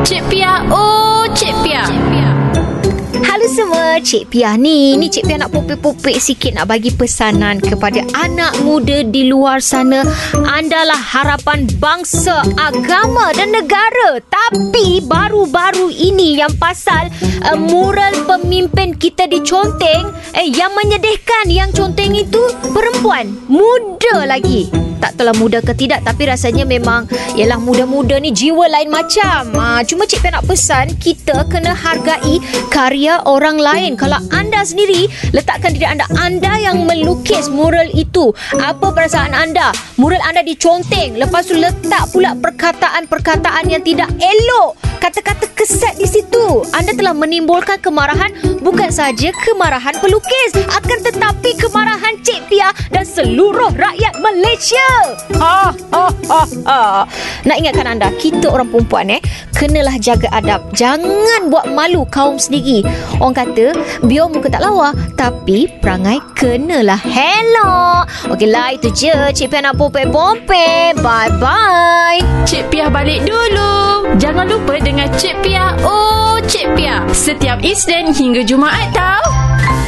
Cik Pia ni Cik Pia nak popek-popek sikit, nak bagi pesanan kepada anak muda di luar sana. Andalah harapan bangsa, agama dan negara. Tapi baru-baru ini yang pasal mural pemimpin kita diconteng, yang menyedihkan, yang conteng itu perempuan muda lagi. Tak tahulah muda ke tidak, tapi rasanya memang ialah muda-muda ni jiwa lain macam. Cuma Cik Pia nak pesan, kita kena hargai karya orang lain. Kalau anda sendiri letakkan diri anda yang melukis mural itu, apa perasaan anda? Mural anda diconteng, lepas tu letak pula perkataan-perkataan yang tidak elok, kata-kata kesat di situ. Anda telah menimbulkan kemarahan, bukan sahaja kemarahan pelukis, akan tetapi kemarahan Cik Pia dan seluruh rakyat Malaysia. Nak ingatkan anda, kita orang perempuan kenalah jaga adab. Jangan buat malu kaum sendiri. Orang kata, biar muka tak lawa, tapi perangai kenalah hello. Okeylah, itu je Cik Pia nak pompek-pompek. Bye-bye. Cik Pia balik dulu. Jangan lupa dengan Cik Pia. Oh, Cik Pia. Setiap Isnin hingga Jumaat tau.